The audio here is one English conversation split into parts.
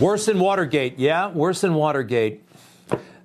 Worse than Watergate. Yeah, worse than Watergate.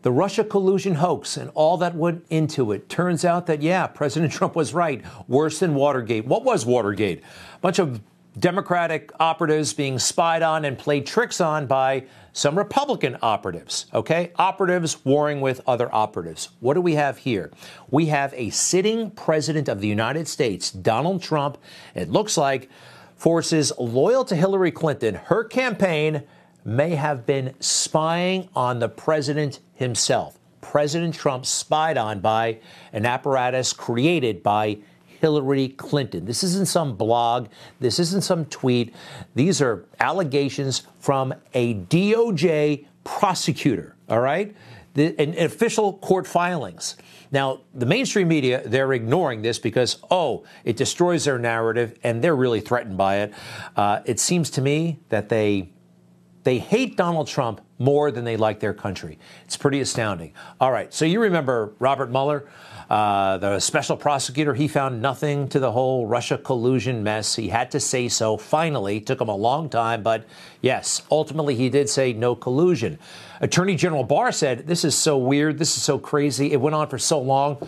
The Russia collusion hoax and all that went into it. Turns out that, yeah, President Trump was right. Worse than Watergate. What was Watergate? A bunch of Democratic operatives being spied on and played tricks on by some Republican operatives, okay? Operatives warring with other operatives. What do we have here? We have a sitting president of the United States, Donald Trump, it looks like, forces loyal to Hillary Clinton, her campaign, may have been spying on the president himself. President Trump spied on by an apparatus created by Hillary Clinton. This isn't some blog. This isn't some tweet. These are allegations from a DOJ prosecutor, all right? And official court filings. Now, the mainstream media, they're ignoring this because, oh, it destroys their narrative and they're really threatened by it. It seems to me that they hate Donald Trump more than they like their country. It's pretty astounding. All right, so you remember Robert Mueller, the special prosecutor. He found nothing to the whole Russia collusion mess. He had to say so finally. Took him a long time, but yes, ultimately he did say no collusion. Attorney General Barr said, this is so weird, this is so crazy, it went on for so long.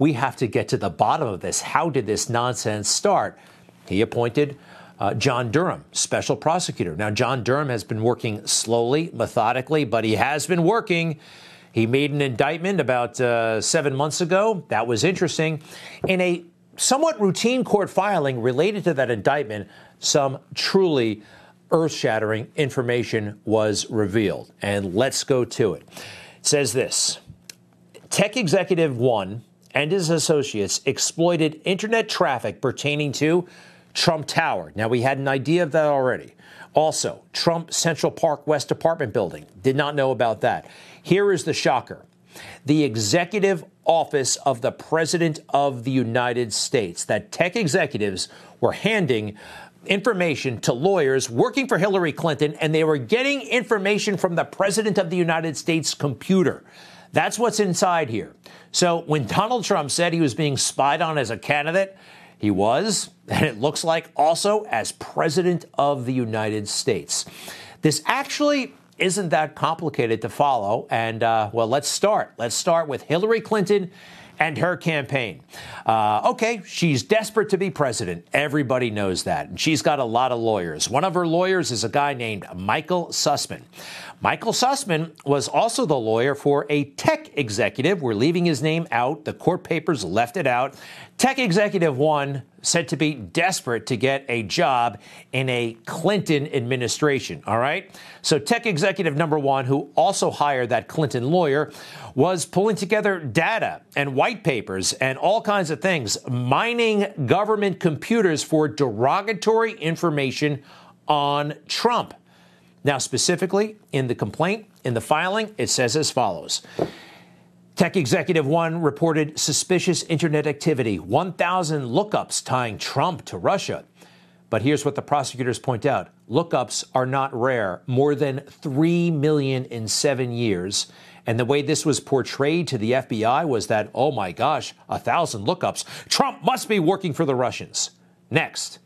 We have to get to the bottom of this. How did this nonsense start? He appointed John Durham, special prosecutor. Now, John Durham has been working slowly, methodically, but he has been working. He made an indictment about 7 months ago. That was interesting. In a somewhat routine court filing related to that indictment, some truly earth-shattering information was revealed. And let's go to it. It says this, Tech Executive One and his associates exploited internet traffic pertaining to Trump Tower. Now, we had an idea of that already. Also, Trump Central Park West apartment building. Did not know about that. Here is the shocker. The executive office of the President of the United States, that tech executives were handing information to lawyers working for Hillary Clinton, and they were getting information from the President of the United States computer. That's what's inside here. So when Donald Trump said he was being spied on as a candidate, he was, and it looks like also as President of the United States. This actually isn't that complicated to follow. And, well, let's start. Let's start with Hillary Clinton and her campaign. Okay, she's desperate to be president. Everybody knows that. And she's got a lot of lawyers. One of her lawyers is a guy named Michael Sussman. Michael Sussman was also the lawyer for a tech executive. We're leaving his name out. The court papers left it out. Tech Executive One, said to be desperate to get a job in a Clinton administration, all right? So Tech Executive Number One, who also hired that Clinton lawyer, was pulling together data and white papers and all kinds of things, mining government computers for derogatory information on Trump. Now, specifically in the complaint, in the filing, it says as follows. Tech Executive One reported suspicious internet activity, 1,000 lookups tying Trump to Russia. But here's what the prosecutors point out. Lookups are not rare, more than 3 million in 7 years. And the way this was portrayed to the FBI was that, oh my gosh, 1,000 lookups. Trump must be working for the Russians. Next.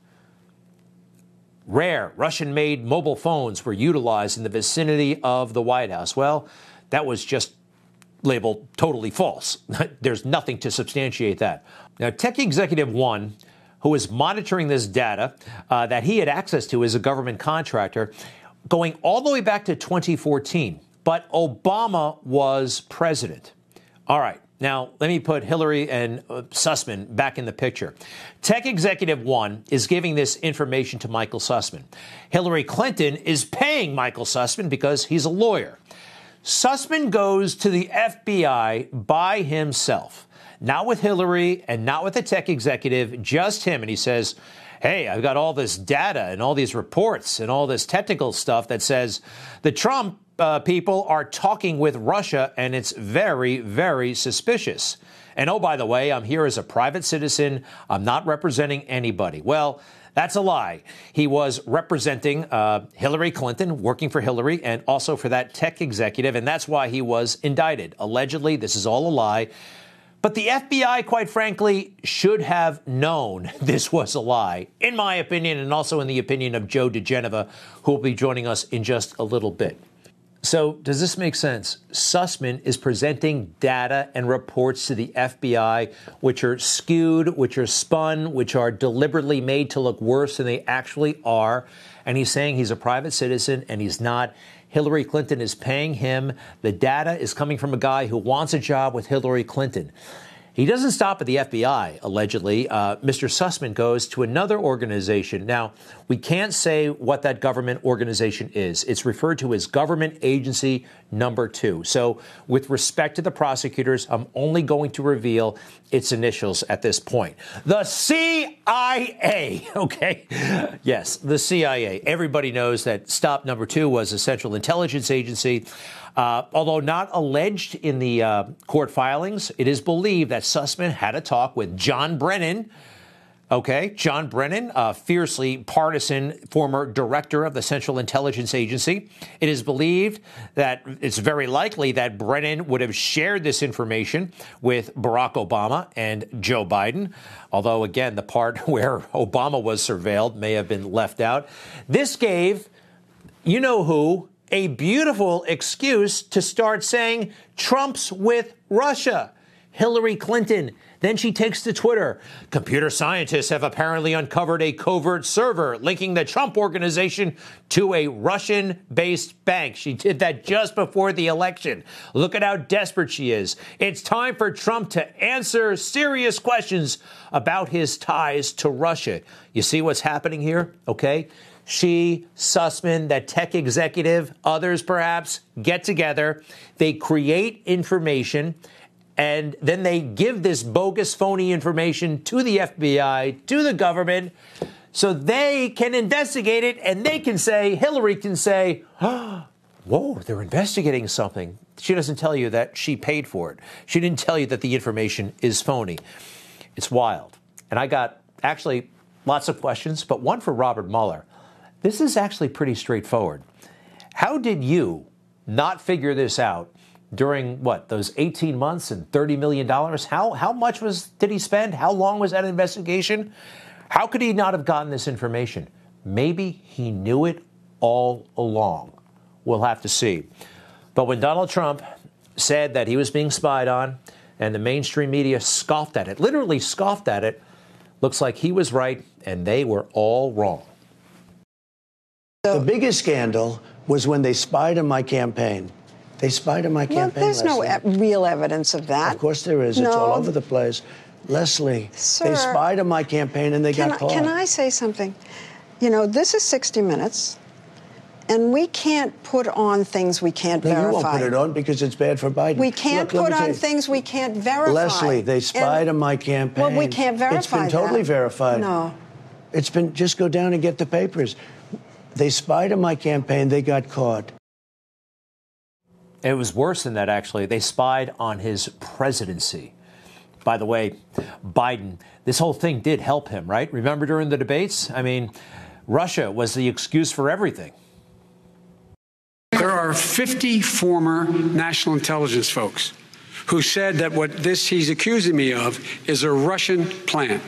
Rare Russian-made mobile phones were utilized in the vicinity of the White House. Well, that was just labeled totally false. There's nothing to substantiate that. Now, Tech Executive One, who is monitoring this data that he had access to as a government contractor, going all the way back to 2014. But Obama was president. All right. Now, let me put Hillary and Sussman back in the picture. Tech Executive One is giving this information to Michael Sussman. Hillary Clinton is paying Michael Sussman because he's a lawyer. Sussman goes to the FBI by himself, not with Hillary and not with the tech executive, just him. And he says, hey, I've got all this data and all these reports and all this technical stuff that says the Trump people are talking with Russia, and it's very, very suspicious. And oh, by the way, I'm here as a private citizen. I'm not representing anybody. Well, that's a lie. He was representing Hillary Clinton, working for Hillary, and also for that tech executive, and that's why he was indicted. Allegedly, this is all a lie. But the FBI, quite frankly, should have known this was a lie, in my opinion, and also in the opinion of Joe DiGenova, who will be joining us in just a little bit. So does this make sense? Sussman is presenting data and reports to the FBI which are skewed, which are spun, which are deliberately made to look worse than they actually are. And he's saying he's a private citizen and he's not. Hillary Clinton is paying him. The data is coming from a guy who wants a job with Hillary Clinton. He doesn't stop at the FBI, allegedly. Mr. Sussman goes to another organization. Now, we can't say what that government organization is. It's referred to as Government Agency Number 2. So with respect to the prosecutors, I'm only going to reveal its initials at this point. The CIA, okay? Yes, the CIA. Everybody knows that Stop Number 2 was a Central Intelligence Agency. Although not alleged in the court filings, it is believed that Sussman had a talk with John Brennan. Okay, John Brennan, a fiercely partisan former director of the Central Intelligence Agency. It is believed that it's very likely that Brennan would have shared this information with Barack Obama and Joe Biden, although, again, the part where Obama was surveilled may have been left out. This gave you-know-who a beautiful excuse to start saying Trump's with Russia. Hillary Clinton. Then she takes to Twitter. Computer scientists have apparently uncovered a covert server linking the Trump organization to a Russian-based bank. She did that just before the election. Look at how desperate she is. It's time for Trump to answer serious questions about his ties to Russia. You see what's happening here? Okay. She, Sussman, that tech executive, others perhaps, get together. They create information. And then they give this bogus, phony information to the FBI, to the government, so they can investigate it. And they can say, Hillary can say, oh, whoa, they're investigating something. She doesn't tell you that she paid for it. She didn't tell you that the information is phony. It's wild. And I got actually lots of questions, but one for Robert Mueller. This is actually pretty straightforward. How did you not figure this out? During what, those 18 months and $30 million? How much did he spend? How long was that investigation? How could he not have gotten this information? Maybe he knew it all along. We'll have to see. But when Donald Trump said that he was being spied on and the mainstream media scoffed at it, literally scoffed at it, looks like he was right and they were all wrong. The biggest scandal was when they spied on my campaign. They spied on my campaign. There's Leslie. No real evidence of that. Of course there is. No. It's all over the place. Leslie, sir, they spied on my campaign and they got caught. Can I say something? You know, this is 60 Minutes, and we can't put on things we can't verify. You won't put it on because it's bad for Biden. We can't put on things we can't verify. Leslie, they spied on my campaign. Well, we can't verify that. It's been totally verified. No. It's been, just go down and get the papers. They spied on my campaign. They got caught. It was worse than that, actually. They spied on his presidency. By the way, Biden, this whole thing did help him, right? Remember during the debates? I mean, Russia was the excuse for everything. There are 50 former national intelligence folks who said that what this he's accusing me of is a Russian plant.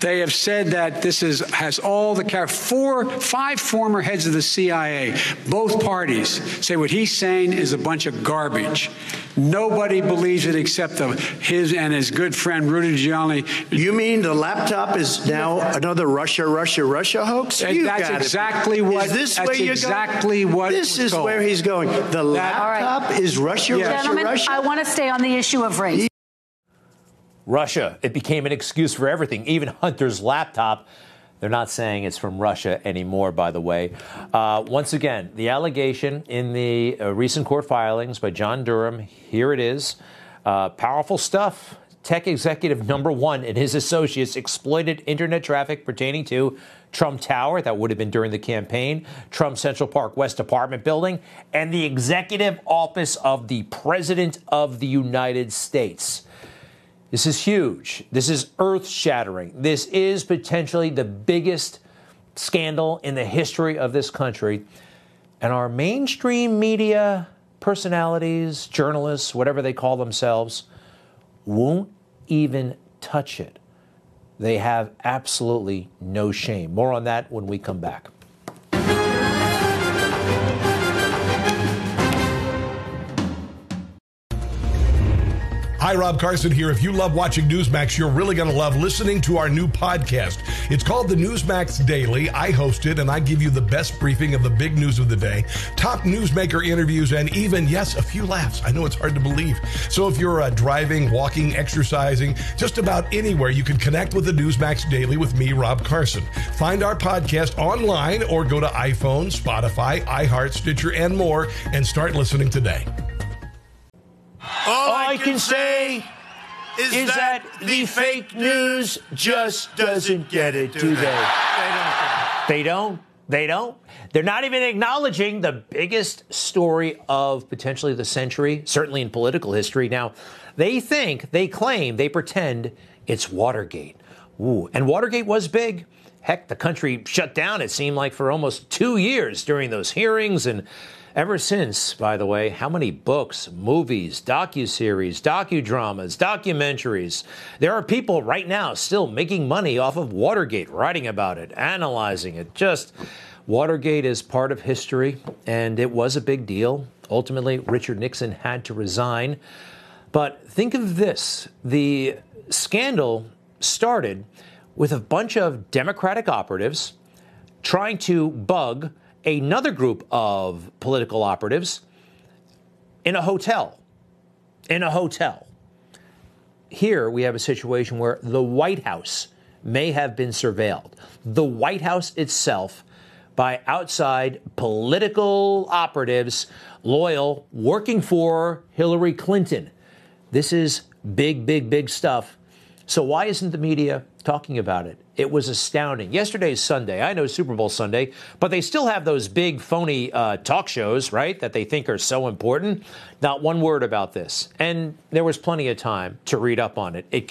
They have said that this has all the character. 4, 5 former heads of the CIA, both parties, say what he's saying is a bunch of garbage. Nobody believes it except his and his good friend, Rudy Giuliani. You mean the laptop is now another Russia hoax? That's exactly what This is where he's going. The laptop is Russia. I want to stay on the issue of race. Russia. It became an excuse for everything, even Hunter's laptop. They're not saying it's from Russia anymore, by the way. Once again, the allegation in the recent court filings by John Durham, here it is. Powerful stuff. Tech executive number 1 and his associates exploited internet traffic pertaining to Trump Tower, that would have been during the campaign, Trump Central Park West apartment building, and the executive office of the President of the United States. This is huge. This is earth-shattering. This is potentially the biggest scandal in the history of this country. And our mainstream media personalities, journalists, whatever they call themselves, won't even touch it. They have absolutely no shame. More on that when we come back. Hi, Rob Carson here. If you love watching Newsmax, you're really going to love listening to our new podcast. It's called the Newsmax Daily. I host it, and I give you the best briefing of the big news of the day, top newsmaker interviews, and even, yes, a few laughs. I know it's hard to believe. So if you're driving, walking, exercising, just about anywhere, you can connect with the Newsmax Daily with me, Rob Carson. Find our podcast online or go to iPhone, Spotify, iHeart, Stitcher, and more, and start listening today. All I can say is that the fake news just doesn't get it, do they? They don't. They're not even acknowledging the biggest story of potentially the century, certainly in political history. Now, they pretend it's Watergate. Ooh, and Watergate was big. Heck, the country shut down, it seemed like, for almost 2 years during those hearings. And ever since, by the way, how many books, movies, docuseries, docudramas, documentaries? There are people right now still making money off of Watergate, writing about it, analyzing it. Just Watergate is part of history, and it was a big deal. Ultimately, Richard Nixon had to resign. But think of this. The scandal started with a bunch of Democratic operatives trying to bug another group of political operatives in a hotel. Here we have a situation where the White House may have been surveilled. The White House itself by outside political operatives loyal, working for Hillary Clinton. This is big, big, big stuff. So why isn't the media talking about it? It was astounding. Yesterday's Sunday. I know Super Bowl Sunday, but they still have those big phony talk shows, right, that they think are so important. Not one word about this. And there was plenty of time to read up on it. It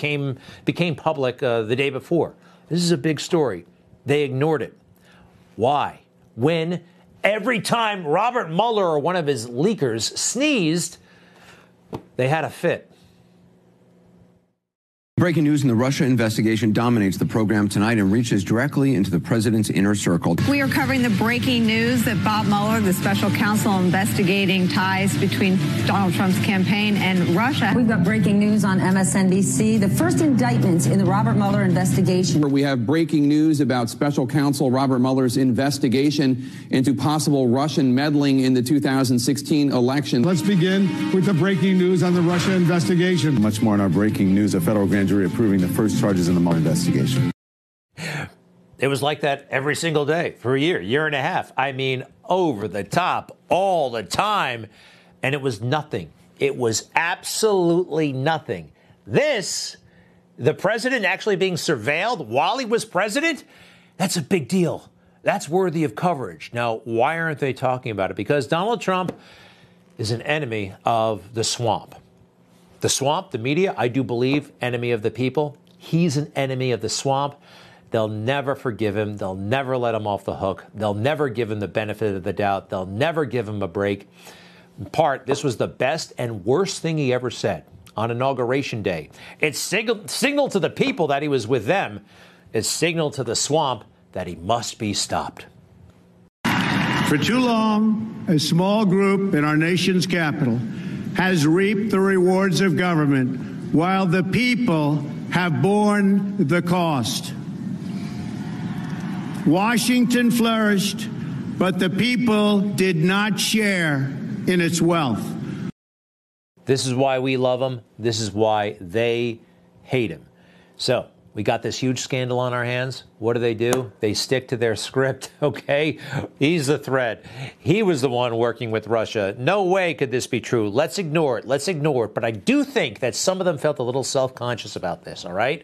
became public the day before. This is a big story. They ignored it. Why? When every time Robert Mueller or one of his leakers sneezed, they had a fit. Breaking news in the Russia investigation dominates the program tonight and reaches directly into the president's inner circle. We are covering the breaking news that Bob Mueller, the special counsel investigating ties between Donald Trump's campaign and Russia. We've got breaking news on MSNBC, the first indictments in the Robert Mueller investigation. We have breaking news about special counsel Robert Mueller's investigation into possible Russian meddling in the 2016 election. Let's begin with the breaking news on the Russia investigation. Much more on our breaking news. A federal grand jury approving the first charges in the Mueller investigation. It was like that every single day for a year, year and a half. I mean, over the top all the time. And it was nothing. It was absolutely nothing. This, the president actually being surveilled while he was president, that's a big deal. That's worthy of coverage. Now, why aren't they talking about it? Because Donald Trump is an enemy of the swamp. The swamp, the media, I do believe, enemy of the people. He's an enemy of the swamp. They'll never forgive him. They'll never let him off the hook. They'll never give him the benefit of the doubt. They'll never give him a break. In part, this was the best and worst thing he ever said on Inauguration Day. It's signal to the people that he was with them. It's signal to the swamp that he must be stopped. For too long, a small group in our nation's capital has reaped the rewards of government, while the people have borne the cost. Washington flourished, but the people did not share in its wealth. This is why we love him. This is why they hate him. So we got this huge scandal on our hands. What do? They stick to their script, okay? He's the threat. He was the one working with Russia. No way could this be true. Let's ignore it. But I do think that some of them felt a little self-conscious about this, all right?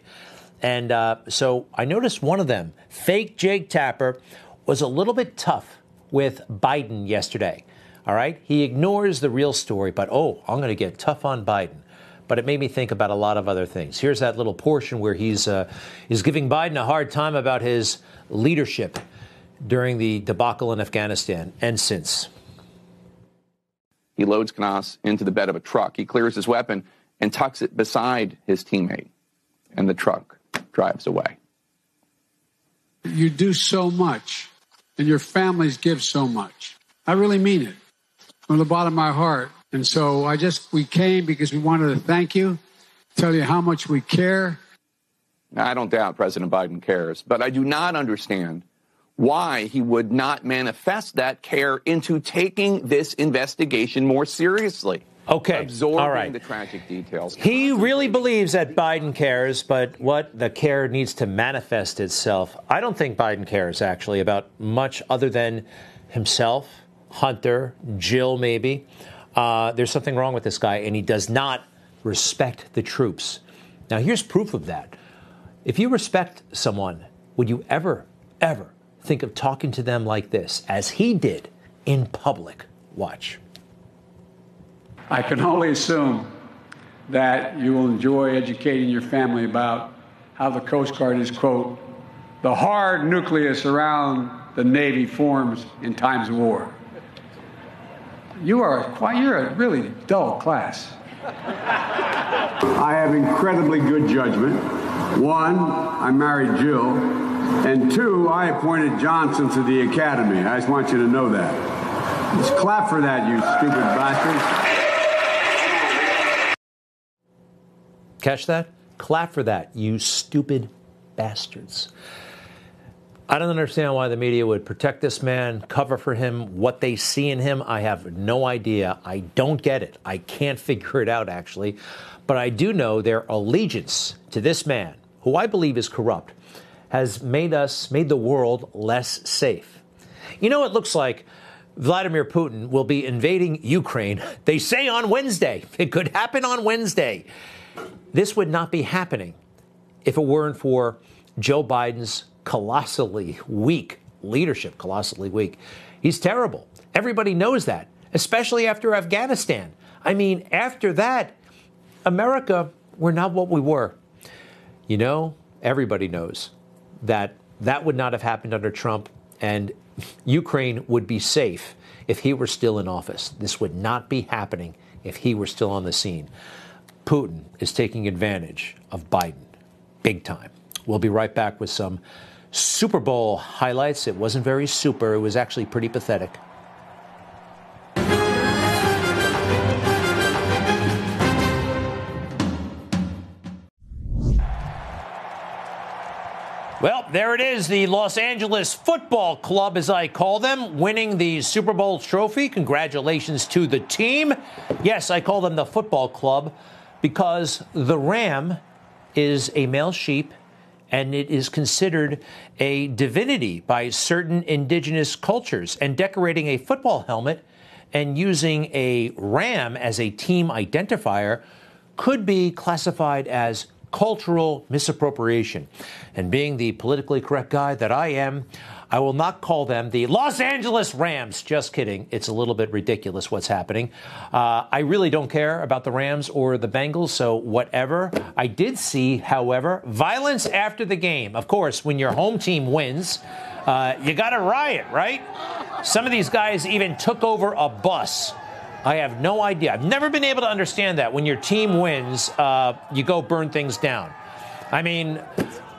And so I noticed one of them, fake Jake Tapper, was a little bit tough with Biden yesterday, all right? He ignores the real story, but, oh, I'm going to get tough on Biden. But it made me think about a lot of other things. Here's that little portion where he's giving Biden a hard time about his leadership during the debacle in Afghanistan and since. He loads Knas into the bed of a truck. He clears his weapon and tucks it beside his teammate. and the truck drives away. You do so much, and your families give so much. I really mean it from the bottom of my heart. And so we came because we wanted to thank you, tell you how much we care. Now, I don't doubt President Biden cares, but I do not understand why he would not manifest that care into taking this investigation more seriously. Okay. Absorbing all right. The tragic details. He really believes that Biden cares, but what the care needs to manifest itself. I don't think Biden cares, actually, about much other than himself, Hunter, Jill, maybe. There's something wrong with this guy, and he does not respect the troops. Now, here's proof of that. If you respect someone, would you ever, ever think of talking to them like this, as he did in public? Watch. I can only assume that you will enjoy educating your family about how the Coast Guard is, quote, the hard nucleus around the Navy forms in times of war. You're a really dull class. I have incredibly good judgment. One, I married Jill, and two, I appointed Johnson to the academy. I just want you to know that. Just clap for that, you stupid bastards. Catch that? Clap for that, you stupid bastards. I don't understand why the media would protect this man, cover for him, what they see in him. I have no idea. I don't get it. I can't figure it out, actually. But I do know their allegiance to this man, who I believe is corrupt, has made the world less safe. You know, it looks like Vladimir Putin will be invading Ukraine. They say on Wednesday. It could happen on Wednesday. This would not be happening if it weren't for Joe Biden's colossally weak leadership, colossally weak. He's terrible. Everybody knows that, especially after Afghanistan. I mean, after that, America, we're not what we were. You know, everybody knows that that would not have happened under Trump, and Ukraine would be safe if he were still in office. This would not be happening if he were still on the scene. Putin is taking advantage of Biden big time. We'll be right back with some Super Bowl highlights. It wasn't very super. It was actually pretty pathetic. Well, there it is. The Los Angeles Football Club, as I call them, winning the Super Bowl trophy. Congratulations to the team. Yes, I call them the Football Club because the ram is a male sheep, and it is considered a divinity by certain indigenous cultures. And decorating a football helmet and using a ram as a team identifier could be classified as cultural misappropriation. And being the politically correct guy that I am, I will not call them the Los Angeles Rams. Just kidding. It's a little bit ridiculous what's happening. I really don't care about the Rams or the Bengals, so whatever. I did see, however, violence after the game. Of course, when your home team wins, you got to riot, right? Some of these guys even took over a bus. I have no idea. I've never been able to understand that. When your team wins, you go burn things down. I mean,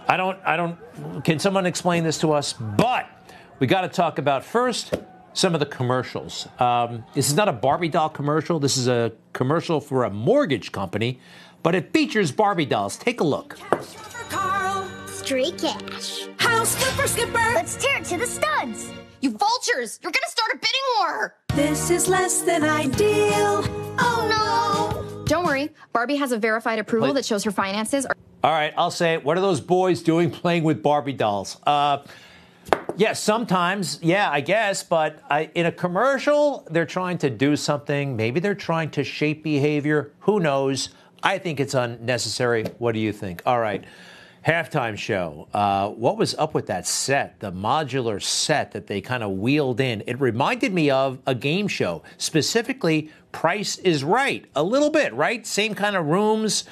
I don't. Can someone explain this to us? But we got to talk about first some of the commercials. This is not a Barbie doll commercial. This is a commercial for a mortgage company, but it features Barbie dolls. Take a look. Cash River Carl. Straight cash. House Skipper Skipper. Let's tear it to the studs. You vultures, you're going to start a bidding war. This is less than ideal. Oh, no. Don't worry. Barbie has a verified approval that shows her finances are... All right, I'll say it. What are those boys doing playing with Barbie dolls? Sometimes, I guess. But in a commercial, they're trying to do something. Maybe they're trying to shape behavior. Who knows? I think it's unnecessary. What do you think? All right. Halftime show. What was up with that set, the modular set that they kind of wheeled in? It reminded me of a game show, specifically Price is Right. A little bit, right? Same kind of rooms.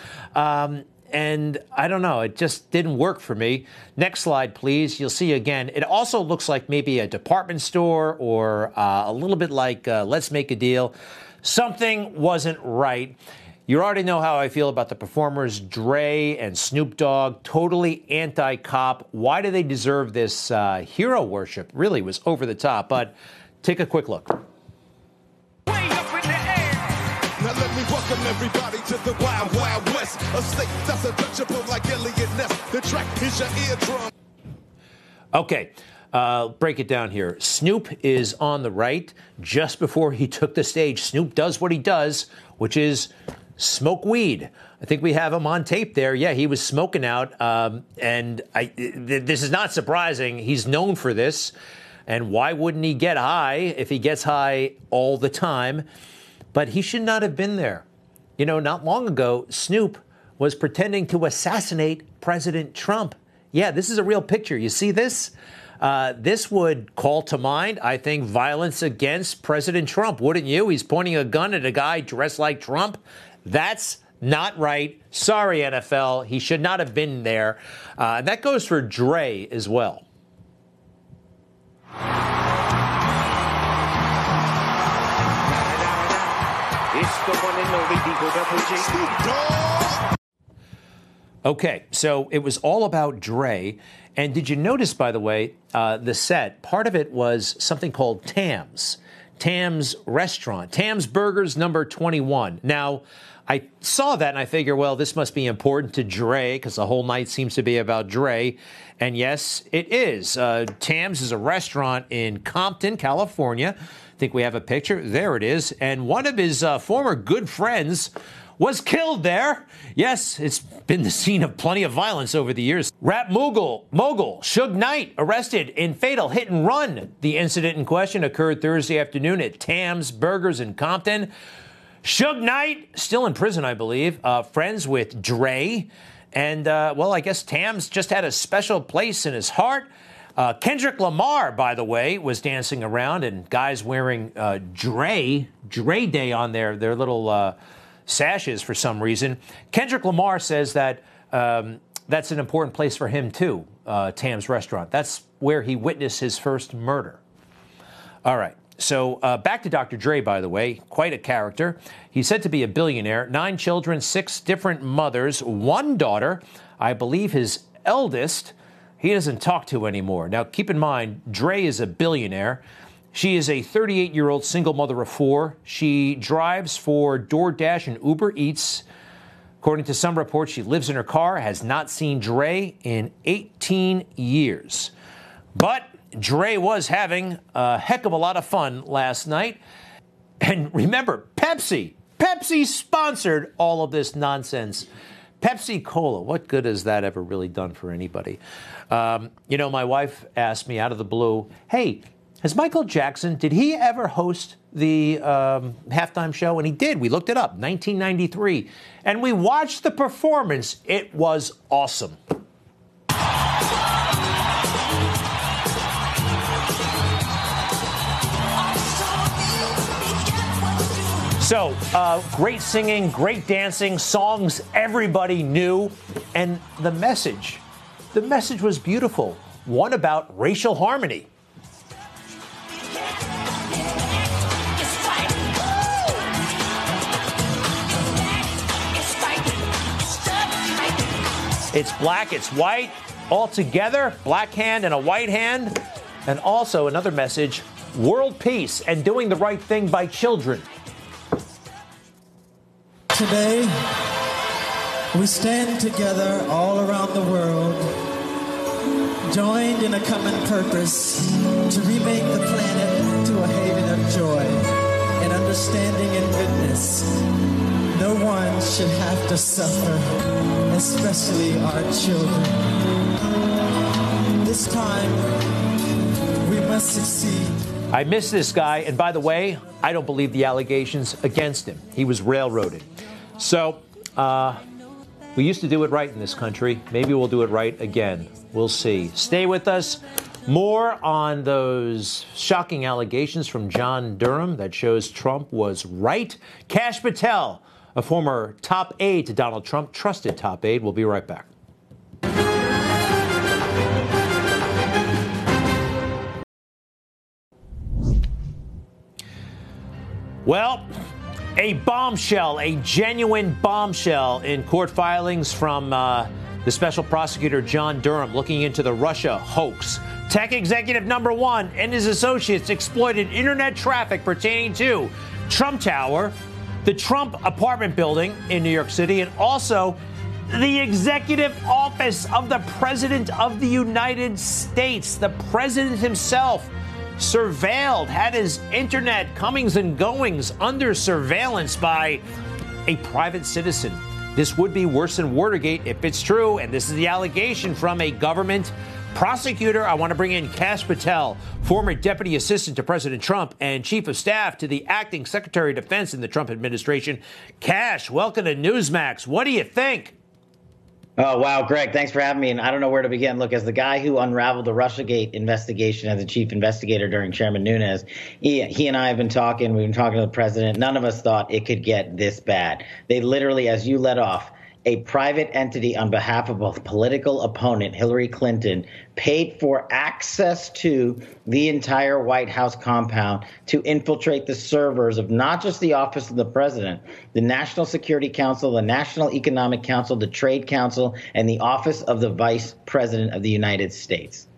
And I don't know, it just didn't work for me. Next slide, please. You'll see again. It also looks like maybe a department store or a little bit like Let's Make a Deal. Something wasn't right. You already know how I feel about the performers Dre and Snoop Dogg, totally anti-cop. Why do they deserve this hero worship? Really was over the top, but take a quick look. Way up in the air. Now let me welcome everybody to the Wild Wild West, a state that's untouchable like Elliot Ness. The track is your eardrum. Okay. Break it down here. Snoop is on the right. Just before he took the stage, Snoop does what he does, which is smoke weed. I think we have him on tape there. Yeah, he was smoking out. This is not surprising. He's known for this. And why wouldn't he get high if he gets high all the time? But he should not have been there. You know, not long ago, Snoop was pretending to assassinate President Trump. Yeah, this is a real picture. You see this? This would call to mind, I think, violence against President Trump, wouldn't you? He's pointing a gun at a guy dressed like Trump. That's not right. Sorry, NFL. He should not have been there. That goes for Dre as well. Okay, so it was all about Dre. And did you notice, by the way, the set, part of it was something called Tams Restaurant, Tams Burgers number 21. Now, I saw that and I figure, well, this must be important to Dre because the whole night seems to be about Dre. And yes, it is. Tams is a restaurant in Compton, California. I think we have a picture. There it is. And one of his former good friends was killed there. Yes, it's been the scene of plenty of violence over the years. Rap mogul Suge Knight arrested in fatal hit and run. The incident in question occurred Thursday afternoon at Tams Burgers in Compton. Suge Knight, still in prison, I believe, friends with Dre. And, I guess Tams just had a special place in his heart. Kendrick Lamar, by the way, was dancing around, and guys wearing Dre Day on their little sashes for some reason. Kendrick Lamar says that that's an important place for him, too, Tams Restaurant. That's where he witnessed his first murder. All right. So back to Dr. Dre, by the way, quite a character. He's said to be a billionaire, 9 children, 6 different mothers, 1 daughter, I believe his eldest, he doesn't talk to anymore. Now, keep in mind, Dre is a billionaire. She is a 38-year-old single mother of 4. She drives for DoorDash and Uber Eats. According to some reports, she lives in her car, has not seen Dre in 18 years. But Dre was having a heck of a lot of fun last night. And remember, Pepsi sponsored all of this nonsense. Pepsi Cola, what good has that ever really done for anybody? My wife asked me out of the blue, hey, has Michael Jackson, did he ever host the halftime show? And he did. We looked it up, 1993. And we watched the performance. It was awesome. So, great singing, great dancing, songs everybody knew. And the message was beautiful. One about racial harmony. It's black, it's white, all together, black hand and a white hand. And also another message, world peace and doing the right thing by children. Today, we stand together all around the world, joined in a common purpose to remake the planet to a haven of joy and understanding and goodness. No one should have to suffer, especially our children. This time, we must succeed. I miss this guy, and by the way, I don't believe the allegations against him. He was railroaded. So, we used to do it right in this country. Maybe we'll do it right again. We'll see. Stay with us. More on those shocking allegations from John Durham that shows Trump was right. Kash Patel, a former top aide to Donald Trump, trusted top aide. We'll be right back. Well, A bombshell, a genuine bombshell in court filings from the special prosecutor John Durham looking into the Russia hoax. Tech executive number one and his associates exploited internet traffic pertaining to Trump Tower, the Trump apartment building in New York City, and also the executive office of the President of the United States. The president himself surveilled, had his internet comings and goings under surveillance by a private citizen. This would be worse than Watergate if it's true, and this is the allegation from a government prosecutor. I want to bring in Kash Patel, former Deputy Assistant to President Trump and Chief of Staff to the Acting Secretary of Defense in the Trump administration. Kash, welcome to Newsmax. What do you think? Oh, wow, Greg, thanks for having me. And I don't know where to begin. Look, as the guy who unraveled the Russiagate investigation as the chief investigator during Chairman Nunes, he and I have been talking. We've been talking to the president. None of us thought it could get this bad. They literally, as you let off, a private entity on behalf of a political opponent, Hillary Clinton, paid for access to the entire White House compound to infiltrate the servers of not just the office of the president, the National Security Council, the National Economic Council, the Trade Council, and the office of the Vice President of the United States.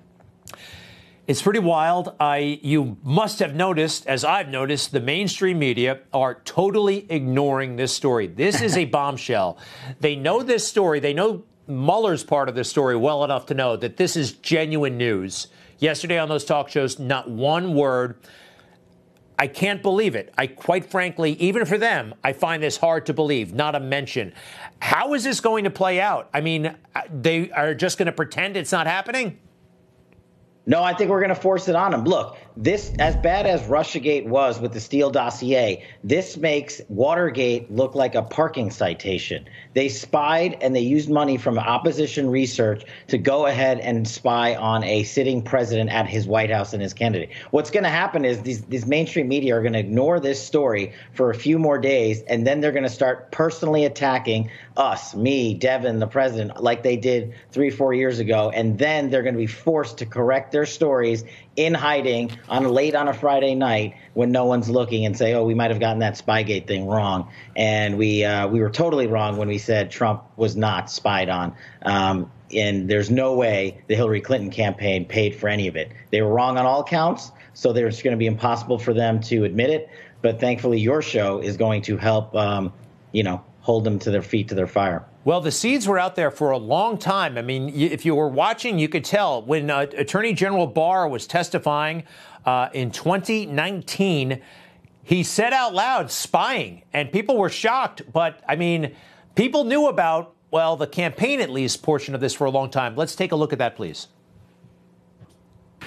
It's pretty wild. You must have noticed, as I've noticed, the mainstream media are totally ignoring this story. This is a bombshell. They know this story. They know Mueller's part of this story well enough to know that this is genuine news. Yesterday on those talk shows, not one word. I can't believe it. I quite frankly, even for them, I find this hard to believe, not a mention. How is this going to play out? I mean, they are just going to pretend it's not happening? No, I think we're going to force it on them. Look, this, as bad as Russiagate was with the Steele dossier, this makes Watergate look like a parking citation. They spied and they used money from opposition research to go ahead and spy on a sitting president at his White House and his candidate. What's going to happen is these mainstream media are going to ignore this story for a few more days, and then they're going to start personally attacking us, me, Devin, the president, like they did 3-4 years ago. And then they're going to be forced to correct their stories in hiding on a Friday night when no one's looking and say, oh, we might have gotten that Spygate thing wrong. And we were totally wrong when we said Trump was not spied on. And there's no way the Hillary Clinton campaign paid for any of it. They were wrong on all counts, so there's going to be impossible for them to admit it. But thankfully, your show is going to help, hold them to their feet to their fire. Well, the seeds were out there for a long time. I mean, if you were watching, you could tell when Attorney General Barr was testifying in 2019, he said out loud spying, and people were shocked. But I mean, people knew about, well, the campaign, at least portion of this for a long time. Let's take a look at that, please.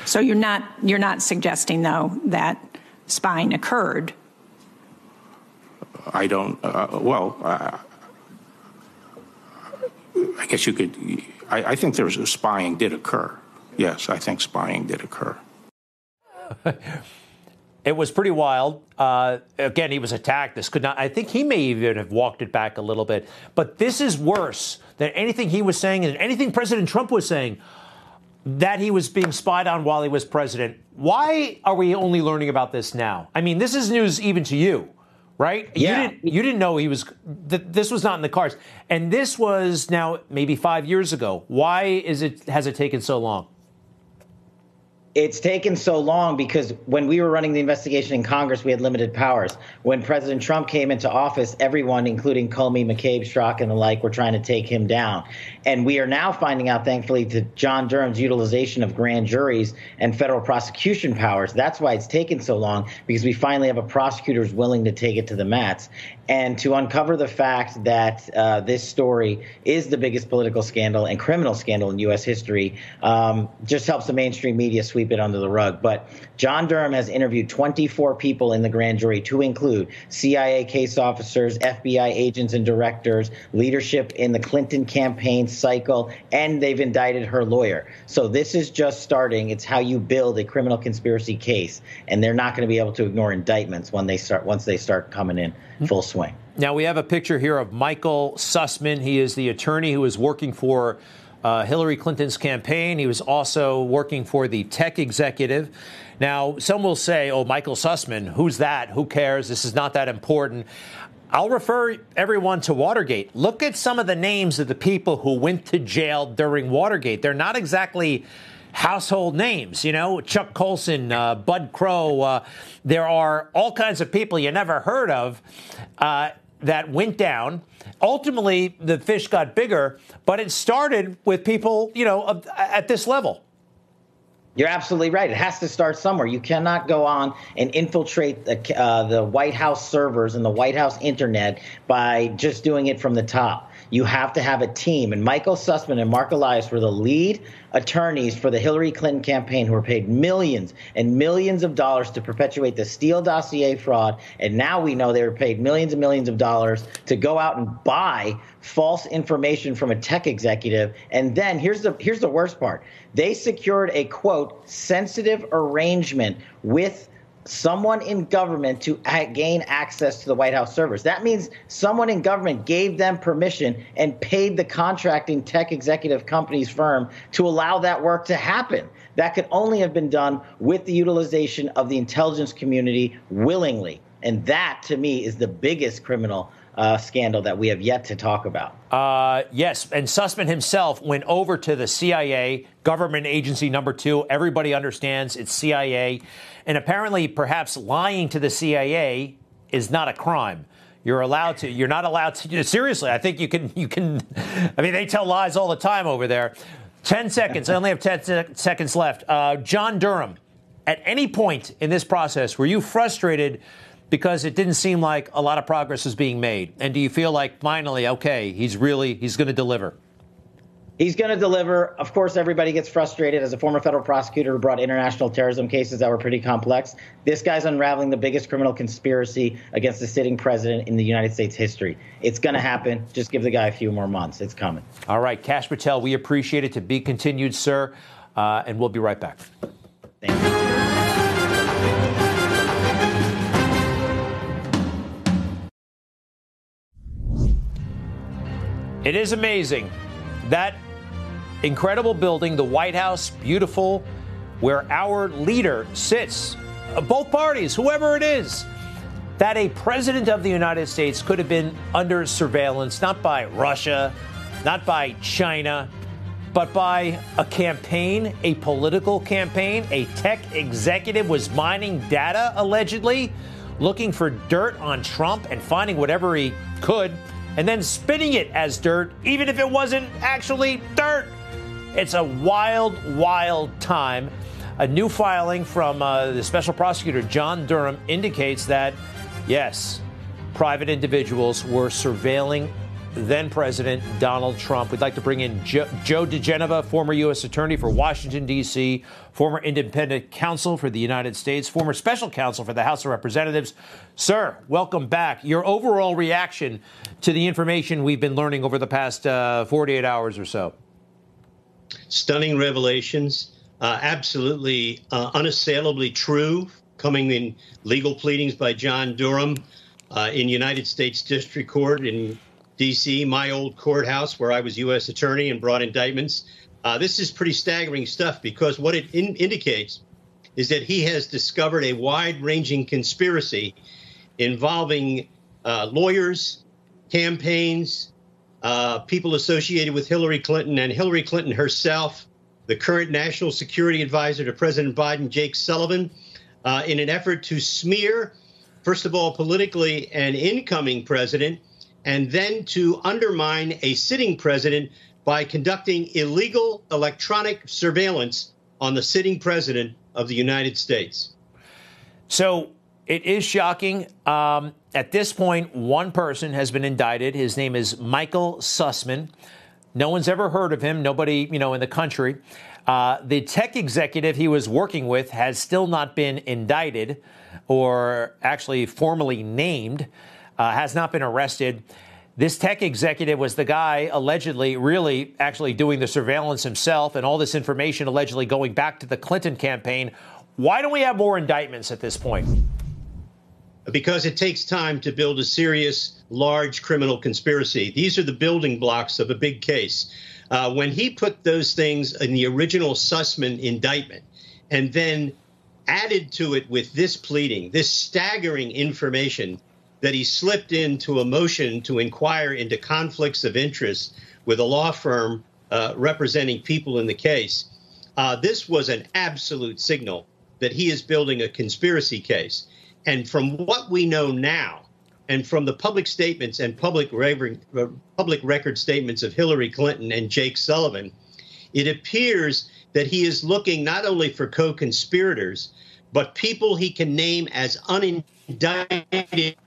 So you're not suggesting, though, that spying occurred. I don't. I guess you could. I think there was spying did occur. Yes, I think spying did occur. It was pretty wild. Again, he was attacked. This could not. I think he may even have walked it back a little bit. But this is worse than anything he was saying and anything President Trump was saying, that he was being spied on while he was president. Why are we only learning about this now? I mean, this is news even to you. Right? Yeah. You didn't know he was, this was not in the cards. And this was now maybe 5 years ago. Why has it taken so long? It's taken so long because when we were running the investigation in Congress, we had limited powers. When President Trump came into office, everyone, including Comey, McCabe, Strzok, and the like, were trying to take him down. And we are now finding out, thankfully, to John Durham's utilization of grand juries and federal prosecution powers. That's why it's taken so long, because we finally have a prosecutor who's willing to take it to the mats. And to uncover the fact that this story is the biggest political scandal and criminal scandal in U.S. history just helps the mainstream media sweep it under the rug. But John Durham has interviewed 24 people in the grand jury, to include CIA case officers, FBI agents and directors, leadership in the Clinton campaign cycle, and they've indicted her lawyer. So this is just starting. It's how you build a criminal conspiracy case, and they're not going to be able to ignore indictments once they start coming in full swing. Now we have a picture here of Michael Sussman. He is the attorney who is working for Hillary Clinton's campaign. He was also working for the tech executive. Now, some will say, oh, Michael Sussman, who's that? Who cares? This is not that important. I'll refer everyone to Watergate. Look at some of the names of the people who went to jail during Watergate. They're not exactly household names, you know, Chuck Colson, Bud Crow. There are all kinds of people you never heard of that went down. Ultimately, the fish got bigger, but it started with people, you know, at this level. You're absolutely right. It has to start somewhere. You cannot go on and infiltrate the White House servers and the White House internet by just doing it from the top. You have to have a team. And Michael Sussman and Mark Elias were the lead attorneys for the Hillary Clinton campaign who were paid millions and millions of dollars to perpetuate the Steele dossier fraud. And now we know they were paid millions and millions of dollars to go out and buy false information from a tech executive. And then here's the worst part. They secured a, quote, sensitive arrangement with someone in government to gain access to the White House servers. That means someone in government gave them permission and paid the contracting tech executive company's firm to allow that work to happen. That could only have been done with the utilization of the intelligence community willingly. And that, to me, is the biggest criminal scandal that we have yet to talk about. Yes. And Sussman himself went over to the CIA, government agency number two. Everybody understands it's CIA. And apparently, perhaps lying to the CIA is not a crime. You're allowed to. You're not allowed to. Seriously, I think you can. I mean, they tell lies all the time over there. 10 seconds. I only have 10 seconds left. John Durham, at any point in this process, were you frustrated because it didn't seem like a lot of progress was being made? And do you feel like finally, okay, he's going to deliver? He's going to deliver. Of course, everybody gets frustrated. As a former federal prosecutor who brought international terrorism cases that were pretty complex, this guy's unraveling the biggest criminal conspiracy against the sitting president in the United States history. It's going to happen. Just give the guy a few more months. It's coming. All right, Kash Patel, we appreciate it. To be continued, sir. And we'll be right back. Thank you. It is amazing. That incredible building, the White House, beautiful, where our leader sits, both parties, whoever it is, that a president of the United States could have been under surveillance, not by Russia, not by China, but by a campaign, a political campaign. A tech executive was mining data, allegedly, looking for dirt on Trump and finding whatever he could, and then spinning it as dirt, even if it wasn't actually dirt. It's a wild, wild time. A new filing from the special prosecutor, John Durham, indicates that, yes, private individuals were surveilling then-President Donald Trump. We'd like to bring in Joe DiGenova, former U.S. attorney for Washington, D.C., former independent counsel for the United States, former special counsel for the House of Representatives. Sir, welcome back. Your overall reaction to the information we've been learning over the past 48 hours or so. Stunning revelations, absolutely unassailably true, coming in legal pleadings by John Durham in United States District Court in D.C., my old courthouse where I was U.S. attorney and brought indictments. This is pretty staggering stuff because what it indicates is that he has discovered a wide-ranging conspiracy involving lawyers, campaigns, people associated with Hillary Clinton and Hillary Clinton herself, the current national security advisor to President Biden, Jake Sullivan, in an effort to smear, first of all, politically an incoming president, and then to undermine a sitting president by conducting illegal electronic surveillance on the sitting president of the United States. So it is shocking. At this point, one person has been indicted. His name is Michael Sussman. No one's ever heard of him. Nobody, you know, in the country. The tech executive he was working with has still not been indicted or actually formally named. Has not been arrested. This tech executive was the guy allegedly really actually doing the surveillance himself and all this information allegedly going back to the Clinton campaign. Why don't we have more indictments at this point? Because it takes time to build a serious, large criminal conspiracy. These are the building blocks of a big case. when he put those things in the original Sussman indictment and then added to it with this pleading, this staggering information that he slipped into a motion to inquire into conflicts of interest with a law firm representing people in the case. This was an absolute signal that he is building a conspiracy case. And from what we know now, and from the public statements and public record statements of Hillary Clinton and Jake Sullivan, it appears that he is looking not only for co-conspirators, but people he can name as unindicted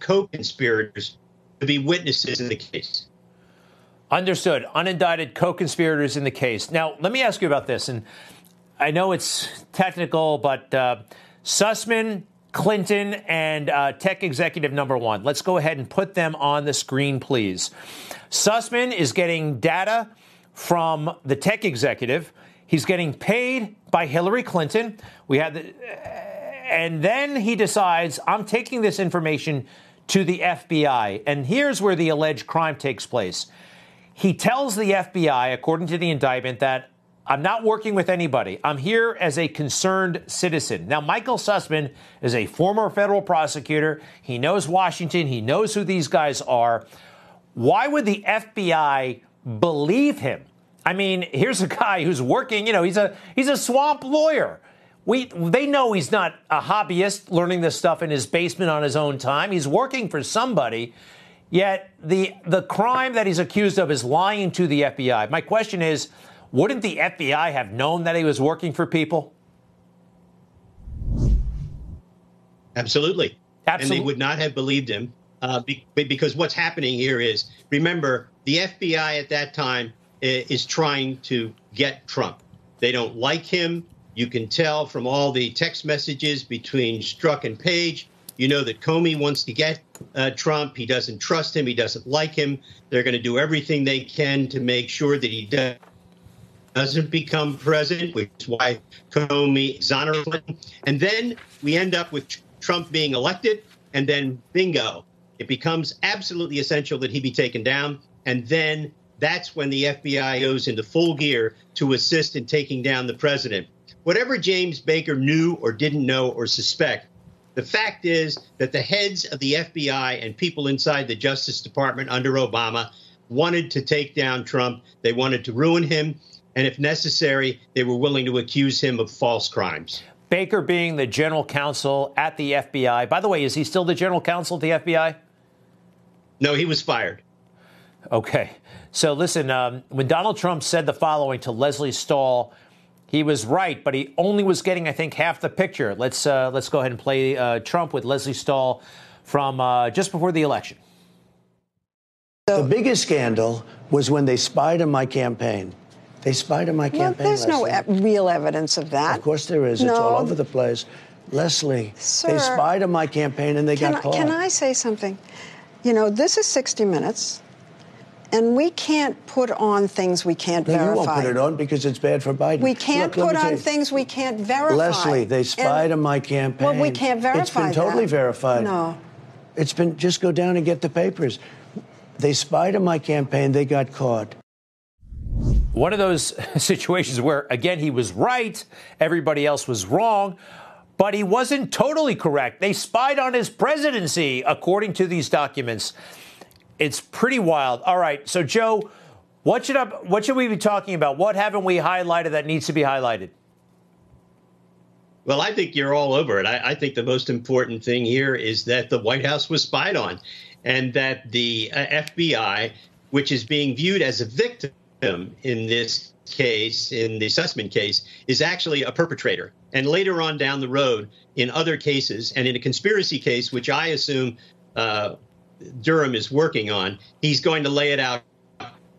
co-conspirators to be witnesses in the case. Understood. Unindicted co-conspirators in the case. Now, let me ask you about this. And I know it's technical, but Sussman, Clinton, and tech executive number one. Let's go ahead and put them on the screen, please. Sussman is getting data from the tech executive. He's getting paid by Hillary Clinton. We had the, and then he decides, I'm taking this information to the FBI. And here's where the alleged crime takes place. He tells the FBI, according to the indictment, that I'm not working with anybody. I'm here as a concerned citizen. Now, Michael Sussman is a former federal prosecutor. He knows Washington. He knows who these guys are. Why would the FBI believe him? I mean, here's a guy who's working. You know, he's a swamp lawyer. They know he's not a hobbyist learning this stuff in his basement on his own time. He's working for somebody. Yet the crime that he's accused of is lying to the FBI. My question is, wouldn't the FBI have known that he was working for people? Absolutely. Absolutely. And they would not have believed him because what's happening here is, remember, the FBI at that time is trying to get Trump. They don't like him. You can tell from all the text messages between Strzok and Page. You know that Comey wants to get Trump. He doesn't trust him. He doesn't like him. They're going to do everything they can to make sure that he doesn't become president, which is why Comey exonerated him. And then we end up with Trump being elected, and then bingo. It becomes absolutely essential that he be taken down. And then that's when the FBI goes into full gear to assist in taking down the president. Whatever James Baker knew or didn't know or suspect, the fact is that the heads of the FBI and people inside the Justice Department under Obama wanted to take down Trump. They wanted to ruin him. And if necessary, they were willing to accuse him of false crimes. Baker being the general counsel at the FBI. By the way, is he still the general counsel at the FBI? No, he was fired. Okay. So listen, when Donald Trump said the following to Leslie Stahl, he was right, but he only was getting, I think, half the picture. Let's go ahead and play Trump with Leslie Stahl from just before the election. The biggest scandal was when they spied on my campaign. They spied on my campaign. There's no real evidence of that. Of course there is. No. It's all over the place. Leslie, sir, they spied on my campaign and they got caught. Can I say something? You know, this is 60 Minutes, and we can't put on things we can't verify. You won't put it on because it's bad for Biden. We can't put on things we can't verify. Leslie, they spied on my campaign. Well, we can't verify. It's been totally verified. No. It's been, just go down and get the papers. They spied on my campaign. They got caught. One of those situations where, again, he was right, everybody else was wrong, but he wasn't totally correct. They spied on his presidency, according to these documents. It's pretty wild. All right, so, Joe, what should we be talking about? What haven't we highlighted that needs to be highlighted? Well, I think you're all over it. I think the most important thing here is that the White House was spied on and that the FBI, which is being viewed as a victim in this case, in the Sussman case, is actually a perpetrator. And later on down the road in other cases and in a conspiracy case, which I assume Durham is working on, he's going to lay it out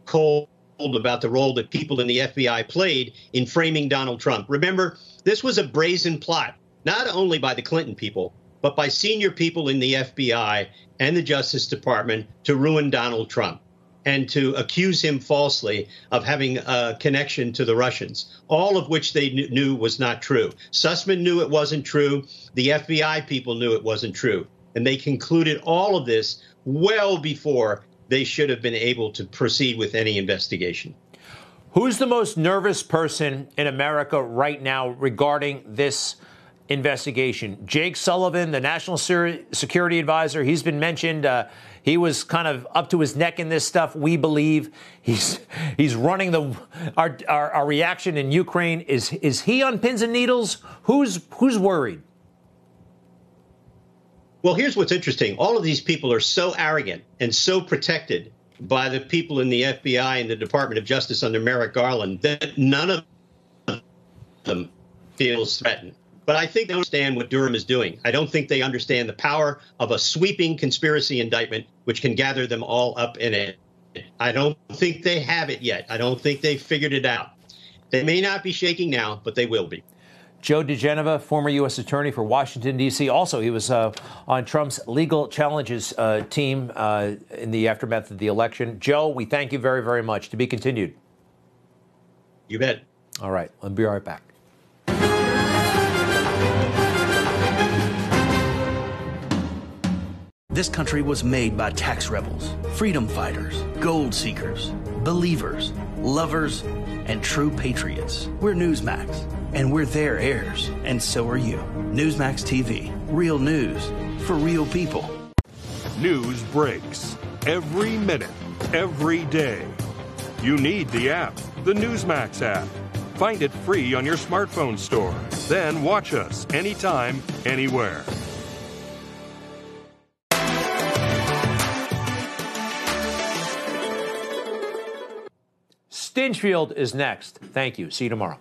cold about the role that people in the FBI played in framing Donald Trump. Remember, this was a brazen plot, not only by the Clinton people, but by senior people in the FBI and the Justice Department to ruin Donald Trump and to accuse him falsely of having a connection to the Russians, all of which they knew was not true. Sussman knew it wasn't true. The FBI people knew it wasn't true. And they concluded all of this well before they should have been able to proceed with any investigation. Who's the most nervous person in America right now regarding this investigation? Jake Sullivan, the National Security Advisor, he's been mentioned. He was kind of up to his neck in this stuff. We believe he's running our reaction in Ukraine. Is he on pins and needles? Who's worried? Well, here's what's interesting. All of these people are so arrogant and so protected by the people in the FBI and the Department of Justice under Merrick Garland that none of them feels threatened. But I think they understand what Durham is doing. I don't think they understand the power of a sweeping conspiracy indictment, which can gather them all up in it. I don't think they have it yet. I don't think they figured it out. They may not be shaking now, but they will be. Joe DiGenova, former U.S. attorney for Washington, D.C. Also, he was on Trump's legal challenges team in the aftermath of the election. Joe, we thank you very, very much. To be continued. You bet. All right. I'll be right back. This country was made by tax rebels, freedom fighters, gold seekers, believers, lovers, and true patriots. We're Newsmax. And we're their heirs, and so are you. Newsmax TV, real news for real people. News breaks every minute, every day. You need the app, the Newsmax app. Find it free on your smartphone store. Then watch us anytime, anywhere. Stinchfield is next. Thank you. See you tomorrow.